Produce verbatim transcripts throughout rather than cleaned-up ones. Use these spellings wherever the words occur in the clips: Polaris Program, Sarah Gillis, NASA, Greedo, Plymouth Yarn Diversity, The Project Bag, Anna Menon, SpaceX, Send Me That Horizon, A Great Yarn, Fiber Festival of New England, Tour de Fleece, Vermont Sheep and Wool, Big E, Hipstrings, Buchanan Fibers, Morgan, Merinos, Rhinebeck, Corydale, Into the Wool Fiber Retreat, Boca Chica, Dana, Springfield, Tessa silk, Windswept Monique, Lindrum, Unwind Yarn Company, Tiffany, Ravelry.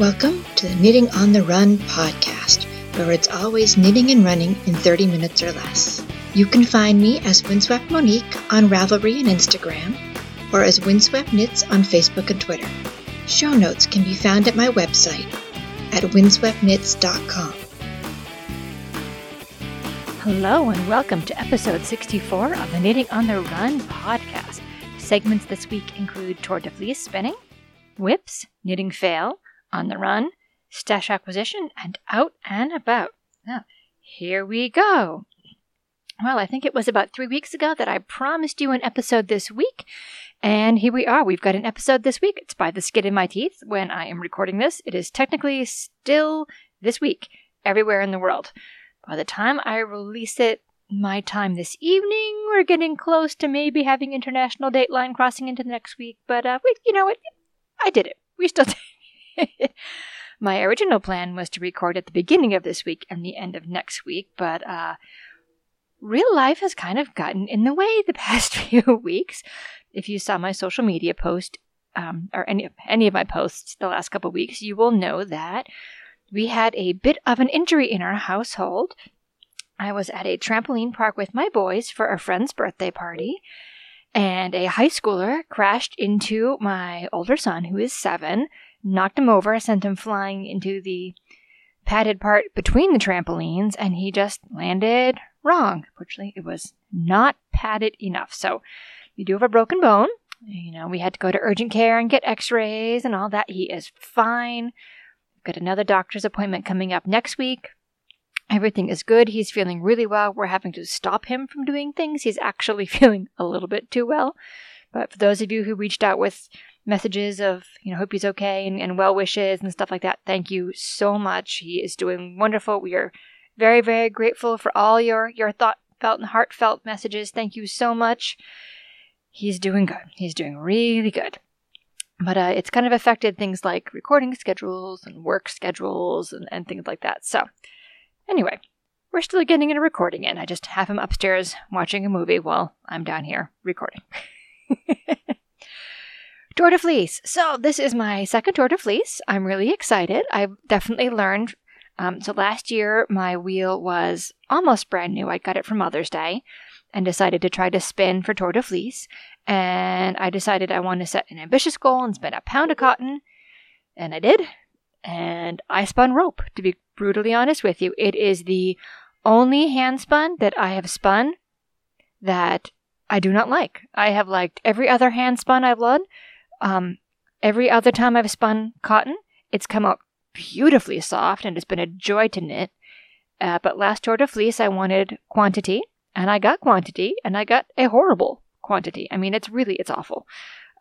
Welcome to the Knitting on the Run podcast, where it's always knitting and running in thirty minutes or less. You can find me as Windswept Monique on Ravelry and Instagram, or as Windswept Knits on Facebook and Twitter. Show notes can be found at my website at windswept knits dot com. Hello and welcome to episode sixty-four of the Knitting on the Run podcast. Segments this week include Tour de Fleece spinning, whips, knitting fail, on the run, stash acquisition, and out and about. Now, here we go. Well, I think it was about three weeks ago that I promised you an episode this week, and here we are. We've got an episode this week. It's by the skin of my teeth when I am recording this. It is technically still this week everywhere in the world. By the time I release it, my time this evening, we're getting close to maybe having International Dateline crossing into the next week, but uh, we, you know what? I did it. We still did it. My original plan was to record at the beginning of this week and the end of next week, but uh, real life has kind of gotten in the way the past few weeks. If you saw my social media post, um, or any, any of my posts the last couple of weeks, you will know that we had a bit of an injury in our household. I was at a trampoline park with my boys for a friend's birthday party, and a high schooler crashed into my older son, who is seven, knocked him over, sent him flying into the padded part between the trampolines, and he just landed wrong. Fortunately, it was not padded enough. So we do have a broken bone. You know, we had to go to urgent care and get x-rays and all that. He is fine. We've got another doctor's appointment coming up next week. Everything is good. He's feeling really well. We're having to stop him from doing things. He's actually feeling a little bit too well. But for those of you who reached out with messages of, you know, hope he's okay and, and well wishes and stuff like that, thank you so much. He is doing wonderful. We are very, very grateful for all your, your thought-felt and heartfelt messages. Thank you so much. He's doing good. He's doing really good. But uh, it's kind of affected things like recording schedules and work schedules and, and things like that. So anyway, we're still getting a recording in. I just have him upstairs watching a movie while I'm down here recording. Tour de Fleece. So this is my second Tour de Fleece. I'm really excited. I've definitely learned. Um, so last year, my wheel was almost brand new. I got it for Mother's Day and decided to try to spin for Tour de Fleece. And I decided I want to set an ambitious goal and spin a pound of cotton. And I did. And I spun rope, to be brutally honest with you. It is the only hand spun that I have spun that I do not like. I have liked every other hand spun I've done. Um, every other time I've spun cotton, it's come out beautifully soft and it's been a joy to knit. Uh, but last Tour de Fleece, I wanted quantity and I got quantity and I got a horrible quantity. I mean, it's really, it's awful.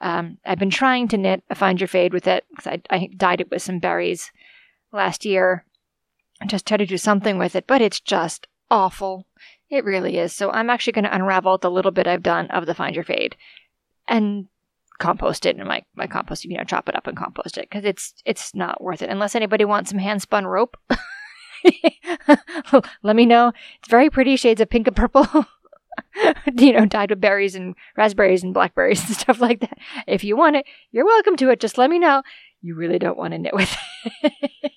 Um, I've been trying to knit a Find Your Fade with it because I, I dyed it with some berries last year and just tried to do something with it, but it's just awful. It really is. So I'm actually going to unravel the little bit I've done of the Find Your Fade and compost it in my, my compost, you know, chop it up and compost it because it's it's not worth it. Unless anybody wants some hand-spun rope, let me know. It's very pretty shades of pink and purple, you know, dyed with berries and raspberries and blackberries and stuff like that. If you want it, you're welcome to it. Just let me know. You really don't want to knit with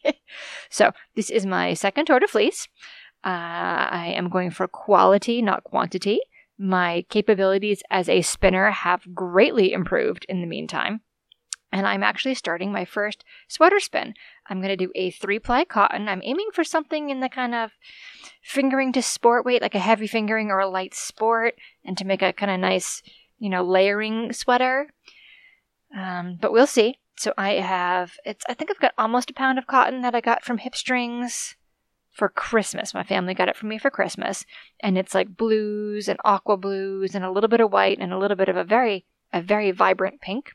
it. So this is my second Tour de Fleece. Uh, I am going for quality, not quantity. My capabilities as a spinner have greatly improved in the meantime. And I'm actually starting my first sweater spin. I'm going to do a three-ply cotton. I'm aiming for something in the kind of fingering to sport weight, like a heavy fingering or a light sport, and to make a kind of nice, you know, layering sweater. Um, but we'll see. So I have, it's. I think I've got almost a pound of cotton that I got from Hipstrings for Christmas. My family got it for me for Christmas, and it's like blues and aqua blues and a little bit of white and a little bit of a very, a very vibrant pink.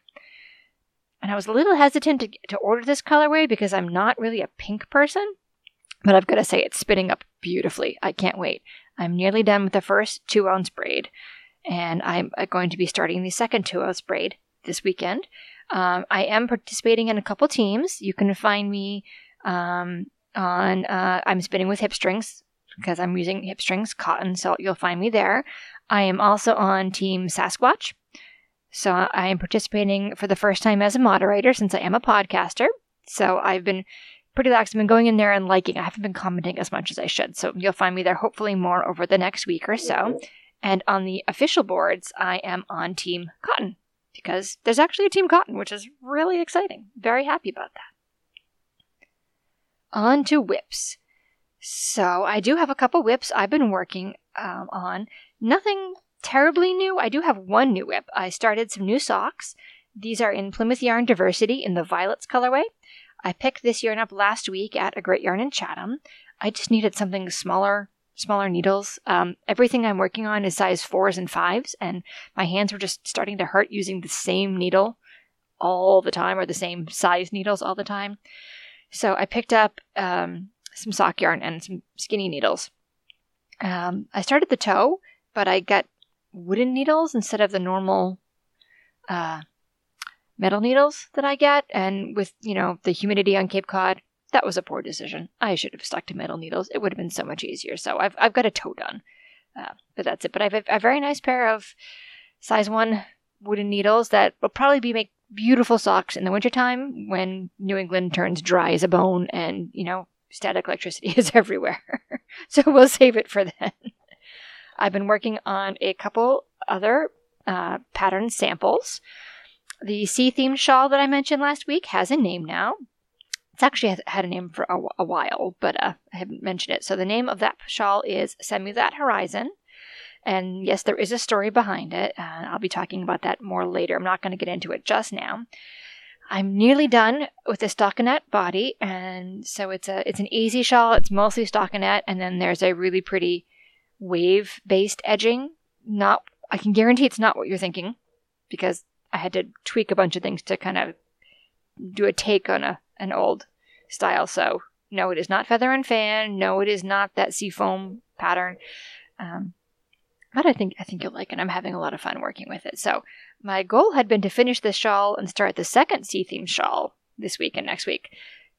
And I was a little hesitant to, to order this colorway because I'm not really a pink person, but I've got to say it's spinning up beautifully. I can't wait. I'm nearly done with the first two ounce braid, and I'm going to be starting the second two ounce braid this weekend. Um, I am participating in a couple teams. You can find me um, on, uh, I'm spinning with Hipstrings because I'm using Hipstrings cotton, so you'll find me there. I am also on Team Sasquatch. So I am participating for the first time as a moderator since I am a podcaster. So I've been pretty lax. I've been going in there and liking. I haven't been commenting as much as I should. So you'll find me there hopefully more over the next week or so. And on the official boards, I am on Team Cotton because there's actually a Team Cotton, which is really exciting. Very happy about that. On to whips. So I do have a couple whips I've been working um, on. Nothing terribly new. I do have one new whip. I started some new socks. These are in Plymouth Yarn Diversity in the Violets colorway. I picked this yarn up last week at A Great Yarn in Chatham. I just needed something smaller, smaller needles. Um, everything I'm working on is size fours and fives, and my hands were just starting to hurt using the same needle all the time, or the same size needles all the time. So I picked up um, some sock yarn and some skinny needles. Um, I started the toe, but I got wooden needles instead of the normal uh, metal needles that I get. And with, you know, the humidity on Cape Cod, that was a poor decision. I should have stuck to metal needles. It would have been so much easier. So I've I've got a toe done, uh, but that's it. But I've a very nice pair of size one wooden needles that will probably be make beautiful socks in the wintertime when New England turns dry as a bone and, you know, static electricity is everywhere. So we'll save it for then. I've been working on a couple other uh, pattern samples. The sea-themed shawl that I mentioned last week has a name now. It's actually had a name for a, a while, but uh, I haven't mentioned it. So the name of that shawl is Send Me That Horizon. And yes, there is a story behind it. And I'll be talking about that more later. I'm not going to get into it just now. I'm nearly done with the stockinette body. And so it's a it's an easy shawl. It's mostly stockinette. And then there's a really pretty wave-based edging. Not, I can guarantee it's not what you're thinking, because I had to tweak a bunch of things to kind of do a take on a an old style. So no, it is not feather and fan. No, it is not that seafoam pattern. Um, but I think I think you'll like it. I'm having a lot of fun working with it. So my goal had been to finish this shawl and start the second sea-themed shawl this week and next week.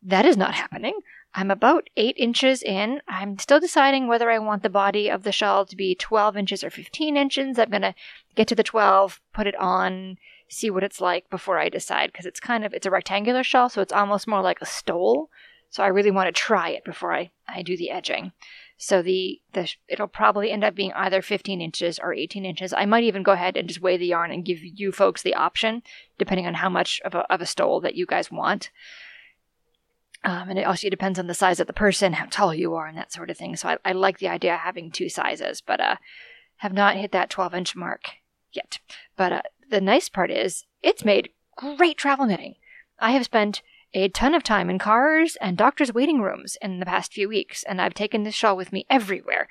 That is not happening. I'm about eight inches in. I'm still deciding whether I want the body of the shawl to be twelve inches or fifteen inches. I'm going to get to the twelve, put it on, see what it's like before I decide, because it's kind of, it's a rectangular shawl, so it's almost more like a stole. So I really want to try it before I, I do the edging. So the, the it'll probably end up being either fifteen inches or eighteen inches. I might even go ahead and just weigh the yarn and give you folks the option, depending on how much of a, of a stole that you guys want. Um, and it also depends on the size of the person, how tall you are, and that sort of thing. So I, I like the idea of having two sizes, but uh, have not hit that twelve-inch mark yet. But uh, the nice part is it's made great travel knitting. I have spent a ton of time in cars and doctors' waiting rooms in the past few weeks, and I've taken this shawl with me everywhere.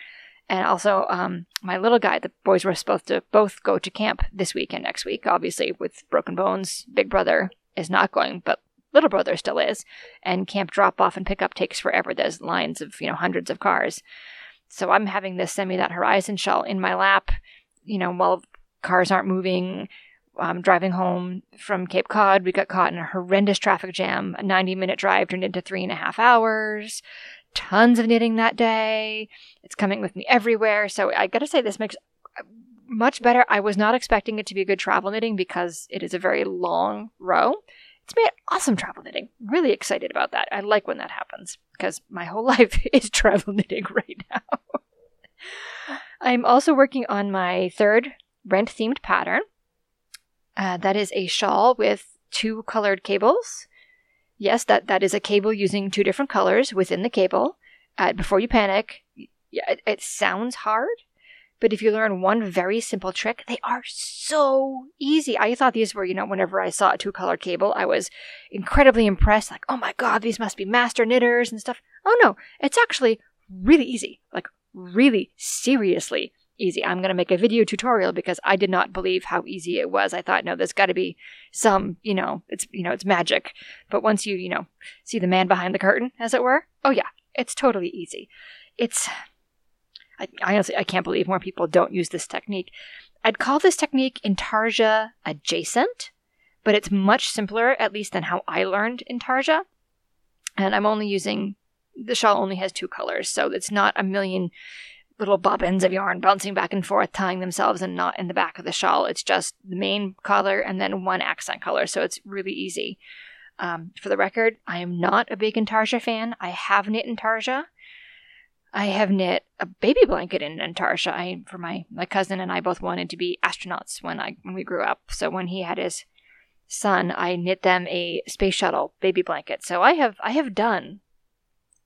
And also, um, my little guy, the boys were supposed to both go to camp this week and next week. Obviously, with broken bones, big brother is not going, but little brother still is, and camp drop off and pick up takes forever. There's lines of, you know, hundreds of cars. So I'm having this Send Me That Horizon shawl in my lap, you know, while cars aren't moving. I'm driving home from Cape Cod. We got caught in a horrendous traffic jam. A ninety minute drive turned into three and a half hours. Tons of knitting that day. It's coming with me everywhere. So I gotta say, this makes much better. I was not expecting it to be good travel knitting because it is a very long row. It's made awesome travel knitting. I'm really excited about that. I like when that happens because my whole life is travel knitting right now. I'm also working on my third rent-themed pattern. Uh, that is a shawl with two colored cables. Yes, that, that is a cable using two different colors within the cable. Uh, before you panic, yeah, it, it sounds hard. But if you learn one very simple trick, they are so easy. I thought these were, you know, whenever I saw a two-color cable, I was incredibly impressed. Like, oh my God, these must be master knitters and stuff. Oh no, it's actually really easy. Like, really seriously easy. I'm going to make a video tutorial because I did not believe how easy it was. I thought, no, there's got to be some, you know, it's, you know, it's magic. But once you, you know, see the man behind the curtain, as it were, oh yeah, it's totally easy. It's... I honestly, I can't believe more people don't use this technique. I'd call this technique intarsia adjacent, but it's much simpler, at least than how I learned intarsia. And I'm only using, the shawl only has two colors, so it's not a million little bobbins of yarn bouncing back and forth, tying themselves and knot in the back of the shawl. It's just the main color and then one accent color, so it's really easy. Um, for the record, I am not a big Intarsia fan. I have knit Intarsia. I have knit a baby blanket in Intarsia. I, for my, my cousin and I both wanted to be astronauts when I when we grew up. So when he had his son, I knit them a space shuttle baby blanket. So I have I have done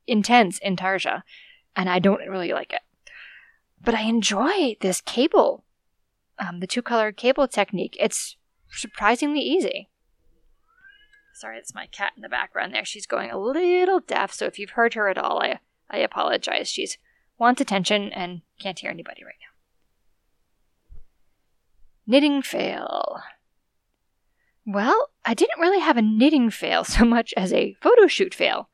intense Intarsia, and I don't really like it. But I enjoy this cable, um, the two-colored cable technique. It's surprisingly easy. Sorry, it's my cat in the background there. She's going a little deaf, so if you've heard her at all, I I apologize. She's wants attention and can't hear anybody right now. Knitting fail. Well, I didn't really have a knitting fail so much as a photo shoot fail.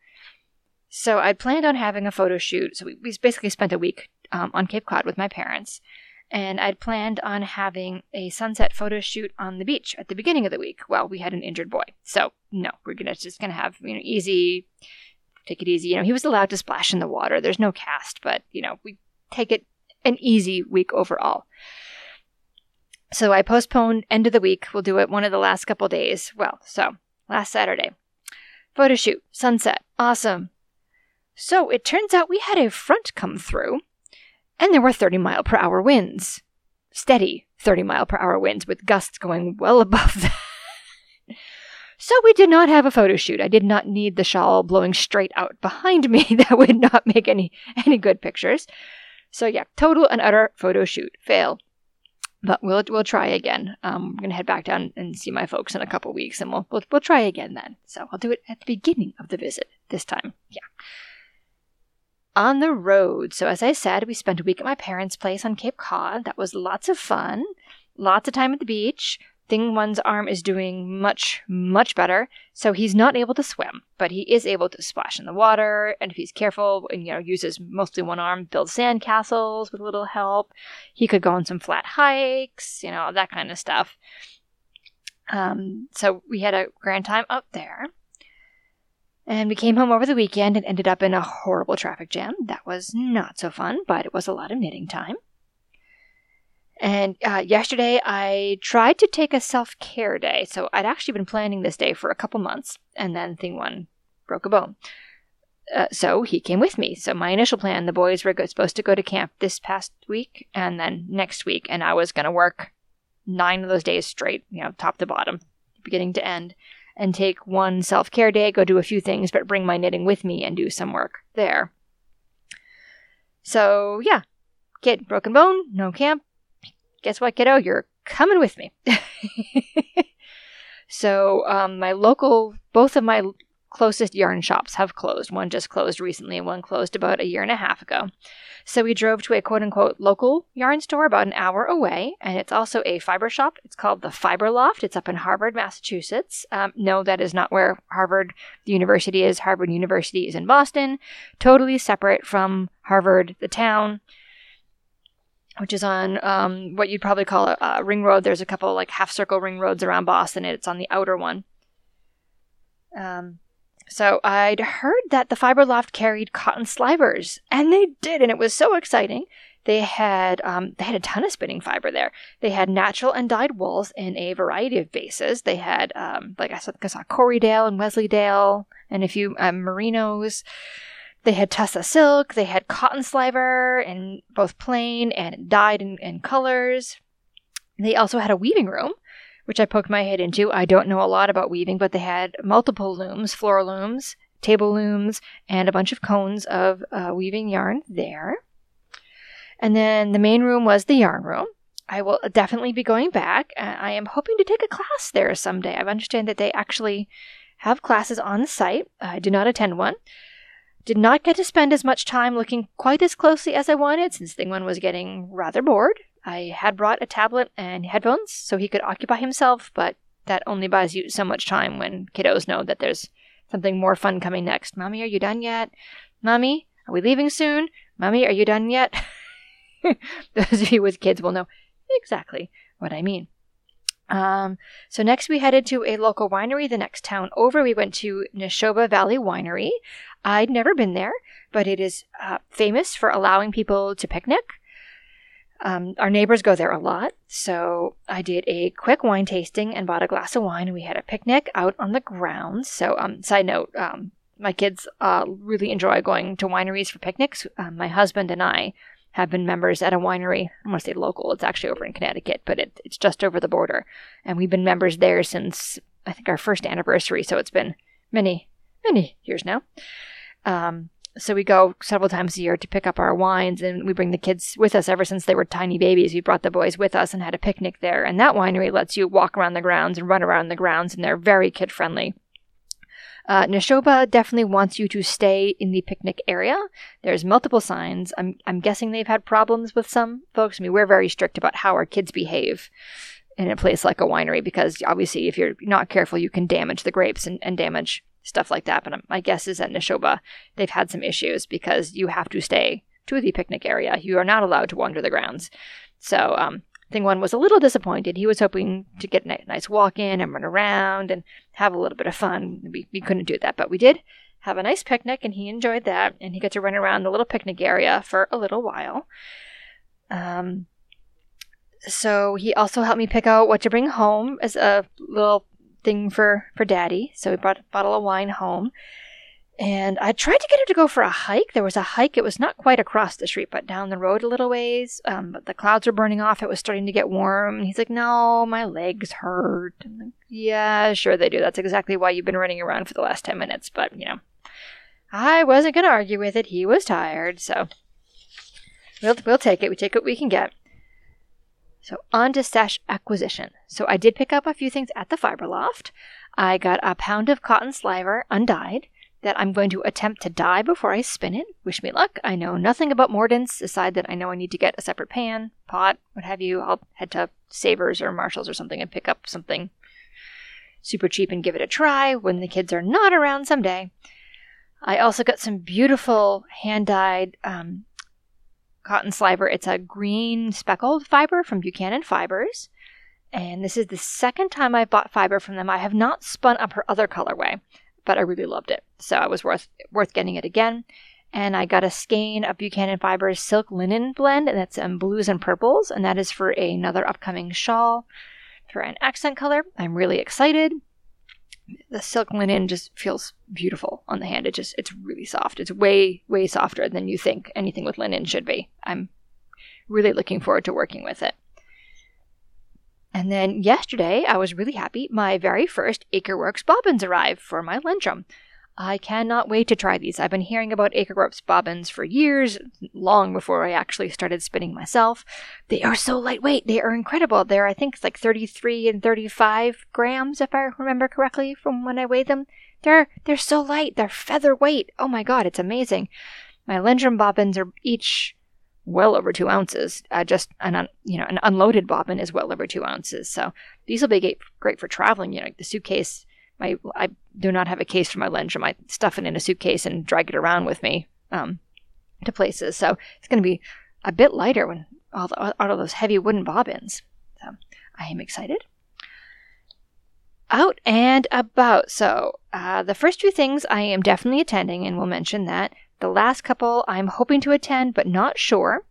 So I'd planned on having a photo shoot. So we, we basically spent a week um, on Cape Cod with my parents. And I'd planned on having a sunset photo shoot on the beach at the beginning of the week. Well, we had an injured boy. So no, we're gonna just going to have, you know, easy, take it easy. You know, he was allowed to splash in the water. There's no cast, but, you know, we take it an easy week overall. So I postponed end of the week. We'll do it one of the last couple days. Well, so last Saturday. Photo shoot, sunset, awesome. So it turns out we had a front come through. And there were thirty mile per hour winds, steady thirty mile per hour winds with gusts going well above that. So we did not have a photo shoot. I did not need the shawl blowing straight out behind me. That would not make any, any good pictures. So yeah, total and utter photo shoot fail. But we'll we'll try again. Um, we're gonna head back down and see my folks in a couple weeks, and we'll, we'll we'll try again then. So I'll do it at the beginning of the visit this time. Yeah. On the road. So as I said, we spent a week at my parents' place on Cape Cod. That was lots of fun. Lots of time at the beach. Thing one's arm is doing much, much better. So he's not able to swim, but he is able to splash in the water. And if he's careful and, you know, uses mostly one arm, build sand castles with a little help. He could go on some flat hikes, you know, that kind of stuff. Um, so we had a grand time up there. And we came home over the weekend and ended up in a horrible traffic jam. That was not so fun, but it was a lot of knitting time. And uh, yesterday I tried to take a self-care day. So I'd actually been planning this day for a couple months, and then thing one broke a bone. Uh, so he came with me. So my initial plan, the boys were go- supposed to go to camp this past week and then next week. And I was going to work nine of those days straight, you know, top to bottom, beginning to end. And take one self-care day, go do a few things, but bring my knitting with me and do some work there. So, yeah. Kid, broken bone, no camp. Guess what, kiddo? You're coming with me. So, um, my local, both of my closest yarn shops have closed. One just closed recently, and one closed about a year and a half ago. So we drove to a quote-unquote local yarn store about an hour away, and it's also a fiber shop. It's called the Fiber Loft. It's up in Harvard, Massachusetts. Um, no, that is not where Harvard University is. Harvard University is in Boston, totally separate from Harvard, the town, which is on um, what you'd probably call a, a ring road. There's a couple like half-circle ring roads around Boston, and it's on the outer one. Um. So I'd heard that the Fiber Loft carried cotton slivers, and they did, and it was so exciting. They had um, they had a ton of spinning fiber there. They had natural and dyed wools in a variety of bases. They had, um, like I saw, I saw Corydale and Wesleydale and a few um, Merinos. They had Tessa silk. They had cotton sliver in both plain and dyed in, in colors. They also had a weaving room, which I poked my head into. I don't know a lot about weaving, but they had multiple looms, floor looms, table looms, and a bunch of cones of uh, weaving yarn there. And then the main room was the yarn room. I will definitely be going back. I am hoping to take a class there someday. I understand that they actually have classes on the site. I did not attend one. Did not get to spend as much time looking quite as closely as I wanted, since thing one was getting rather bored. I had brought a tablet and headphones so he could occupy himself, but that only buys you so much time when kiddos know that there's something more fun coming next. Mommy, are you done yet? Mommy, are we leaving soon? Mommy, are you done yet? Those of you with kids will know exactly what I mean. Um, so next we headed to a local winery the next town over. We went to Neshoba Valley Winery. I'd never been there, but it is uh, famous for allowing people to picnic. Um, our neighbors go there a lot, so I did a quick wine tasting and bought a glass of wine, and we had a picnic out on the grounds. So, um, side note, um, my kids uh, really enjoy going to wineries for picnics. Um, my husband and I have been members at a winery. I want to say local. It's actually over in Connecticut, but it, it's just over the border. And we've been members there since, I think, our first anniversary. So it's been many, many years now. Um, so we go several times a year to pick up our wines, and we bring the kids with us ever since they were tiny babies. We brought the boys with us and had a picnic there. And that winery lets you walk around the grounds and run around the grounds, and they're very kid-friendly. Uh, Neshoba definitely wants you to stay in the picnic area. There's multiple signs. I'm I'm guessing they've had problems with some folks. I mean, we're very strict about how our kids behave in a place like a winery, because obviously if you're not careful, you can damage the grapes and, and damage stuff like that. But um, my guess is at Neshoba, they've had some issues because you have to stay to the picnic area. You are not allowed to wander the grounds. So um, thing one was a little disappointed. He was hoping to get a nice walk in and run around and have a little bit of fun. We, we couldn't do that, but we did have a nice picnic, and he enjoyed that. And he got to run around the little picnic area for a little while. Um, so he also helped me pick out what to bring home as a little thing for, for Daddy. So we brought a bottle of wine home. And I tried to get him to go for a hike. There was a hike. It was not quite across the street, but down the road a little ways. Um, but the clouds were burning off. It was starting to get warm. And he's like, no, my legs hurt. I'm like, yeah, sure they do. That's exactly why you've been running around for the last ten minutes. But, you know, I wasn't going to argue with it. He was tired. So we'll, we'll take it. We take what we can get. So on to stash acquisition. So I did pick up a few things at the Fiber Loft. I got a pound of cotton sliver, undyed, that I'm going to attempt to dye before I spin it. Wish me luck. I know nothing about mordants, aside that I know I need to get a separate pan, pot, what have you. I'll head to Savers or Marshalls or something and pick up something super cheap and give it a try when the kids are not around someday. I also got some beautiful hand-dyed um, cotton sliver. It's a green speckled fiber from Buchanan Fibers. And this is the second time I've bought fiber from them. I have not spun up her other colorway, but I really loved it. So it was worth worth getting it again. And I got a skein of Buchanan Fibers silk linen blend, and that's in blues and purples, and that is for another upcoming shawl for an accent color. I'm really excited. The silk linen just feels beautiful on the hand. It just it's really soft. It's way, way softer than you think anything with linen should be. I'm really looking forward to working with it. And then yesterday, I was really happy. My very first Akerworks bobbins arrived for my Lindrum. I cannot wait to try these. I've been hearing about Akerworks bobbins for years, long before I actually started spinning myself. They are so lightweight. They are incredible. They're, I think, it's like thirty-three and thirty-five grams, if I remember correctly, from when I weighed them. They're they're so light. They're featherweight. Oh my God, it's amazing. My Lindrum bobbins are each well over two ounces. Uh, just an un, you know an unloaded bobbin is well over two ounces. So these will be great for traveling. You know, the suitcase. My I do not have a case for my Lindrum. I stuff it in a suitcase and drag it around with me um, to places. So it's going to be a bit lighter when all, the, all of those heavy wooden bobbins. So I am excited. Out and about. So uh, the first few things I am definitely attending, and we'll mention that. The last couple I'm hoping to attend, but not sure.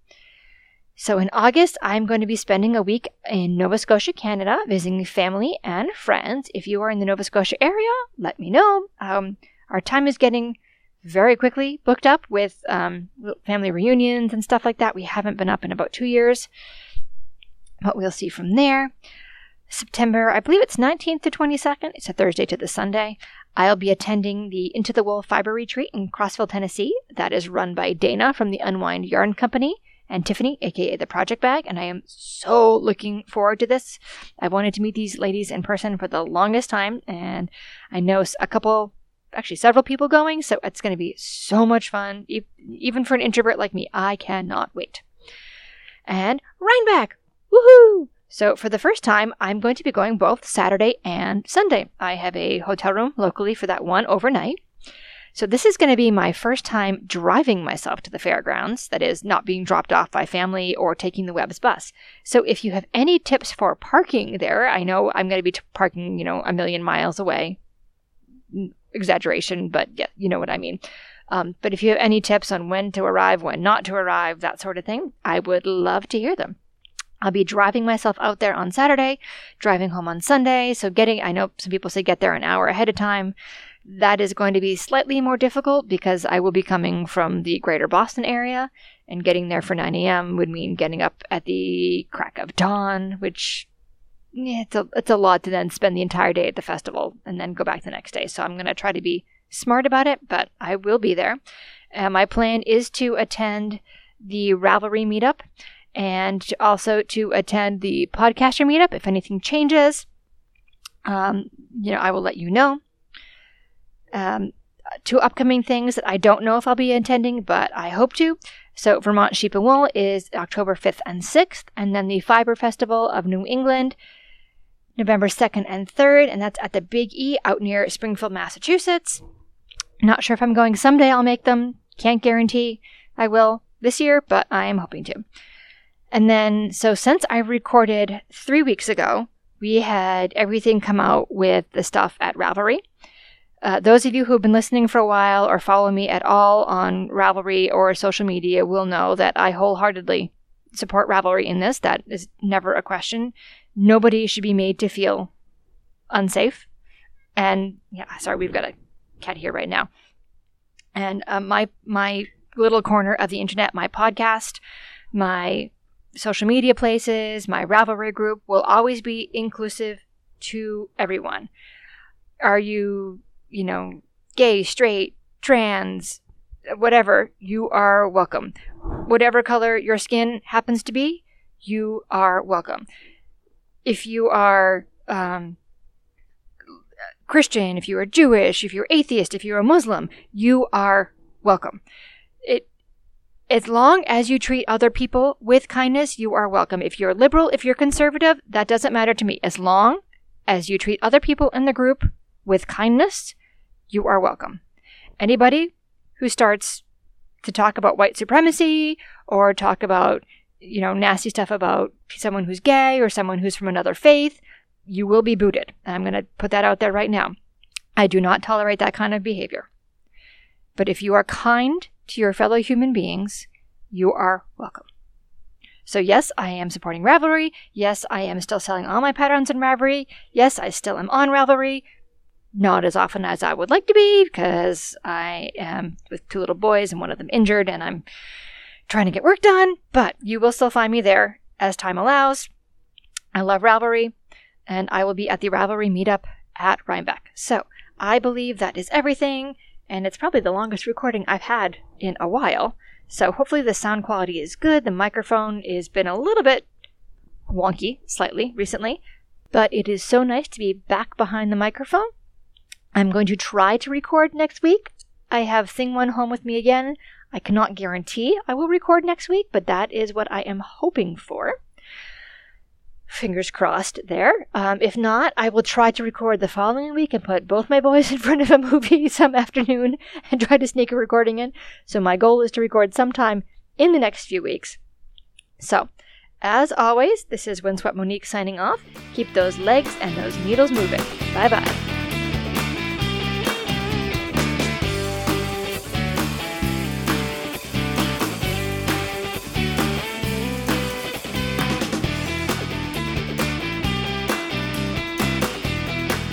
So in August, I'm going to be spending a week in Nova Scotia, Canada, visiting family and friends. If you are in the Nova Scotia area, let me know. Um, our time is getting very quickly booked up with um, family reunions and stuff like that. We haven't been up in about two years, but we'll see from there. September, I believe it's nineteenth to twenty-second. It's a Thursday to the Sunday. I'll be attending the Into the Wool Fiber Retreat in Crossville, Tennessee. That is run by Dana from the Unwind Yarn Company and Tiffany, aka The Project Bag, and I am so looking forward to this. I wanted to meet these ladies in person for the longest time, and I know a couple, actually several people going, so it's going to be so much fun. Even for an introvert like me, I cannot wait. And Rhinebeck! Woohoo! So for the first time, I'm going to be going both Saturday and Sunday. I have a hotel room locally for that one overnight. So this is going to be my first time driving myself to the fairgrounds, that is, not being dropped off by family or taking the Webb's bus. So if you have any tips for parking there, I know I'm going to be t- parking, you know, a million miles away. Exaggeration, but yeah, you know what I mean. Um, but if you have any tips on when to arrive, when not to arrive, that sort of thing, I would love to hear them. I'll be driving myself out there on Saturday, driving home on Sunday. So getting, I know some people say get there an hour ahead of time. That is going to be slightly more difficult because I will be coming from the greater Boston area, and getting there for nine a.m. would mean getting up at the crack of dawn, which yeah, it's a, it's a lot to then spend the entire day at the festival and then go back the next day. So I'm going to try to be smart about it, but I will be there. And my plan is to attend the Ravelry meetup, and also to attend the podcaster meetup. If anything changes, um, you know, I will let you know. Um, two upcoming things that I don't know if I'll be attending, but I hope to. So Vermont Sheep and Wool is October fifth and sixth, and then the Fiber Festival of New England, November second and third, and that's at the Big E out near Springfield, Massachusetts. Not sure if I'm going. Someday I'll make them. Can't guarantee I will this year, but I am hoping to. And then, so since I recorded three weeks ago, we had everything come out with the stuff at Ravelry. Uh, those of you who have been listening for a while or follow me at all on Ravelry or social media will know that I wholeheartedly support Ravelry in this. That is never a question. Nobody should be made to feel unsafe. And yeah, sorry, we've got a cat here right now. And uh, my my little corner of the internet, my podcast, my social media places, my Ravelry group will always be inclusive to everyone. Are you... you know, gay, straight, trans, whatever, you are welcome. Whatever color your skin happens to be, you are welcome. If you are um, Christian, if you are Jewish, if you're atheist, if you're a Muslim, you are welcome. It, as long as you treat other people with kindness, you are welcome. If you're liberal, if you're conservative, that doesn't matter to me. As long as you treat other people in the group with kindness, you are welcome. Anybody who starts to talk about white supremacy or talk about, you know, nasty stuff about someone who's gay or someone who's from another faith, you will be booted. And I'm going to put that out there right now. I do not tolerate that kind of behavior. But if you are kind to your fellow human beings, you are welcome. So yes, I am supporting Ravelry. Yes, I am still selling all my patterns in Ravelry. Yes, I still am on Ravelry. Not as often as I would like to be because I am with two little boys and one of them injured and I'm trying to get work done, but you will still find me there as time allows. I love Ravelry, and I will be at the Ravelry meetup at Rhinebeck. So I believe that is everything, and it's probably the longest recording I've had in a while. So hopefully the sound quality is good. The microphone has been a little bit wonky slightly recently, but it is so nice to be back behind the microphone. I'm going to try to record next week. I have Sing One Home with me again. I cannot guarantee I will record next week, but that is what I am hoping for. Fingers crossed there. Um, if not, I will try to record the following week and put both my boys in front of a movie some afternoon and try to sneak a recording in. So my goal is to record sometime in the next few weeks. So, as always, this is Windswept Monique signing off. Keep those legs and those needles moving. Bye-bye.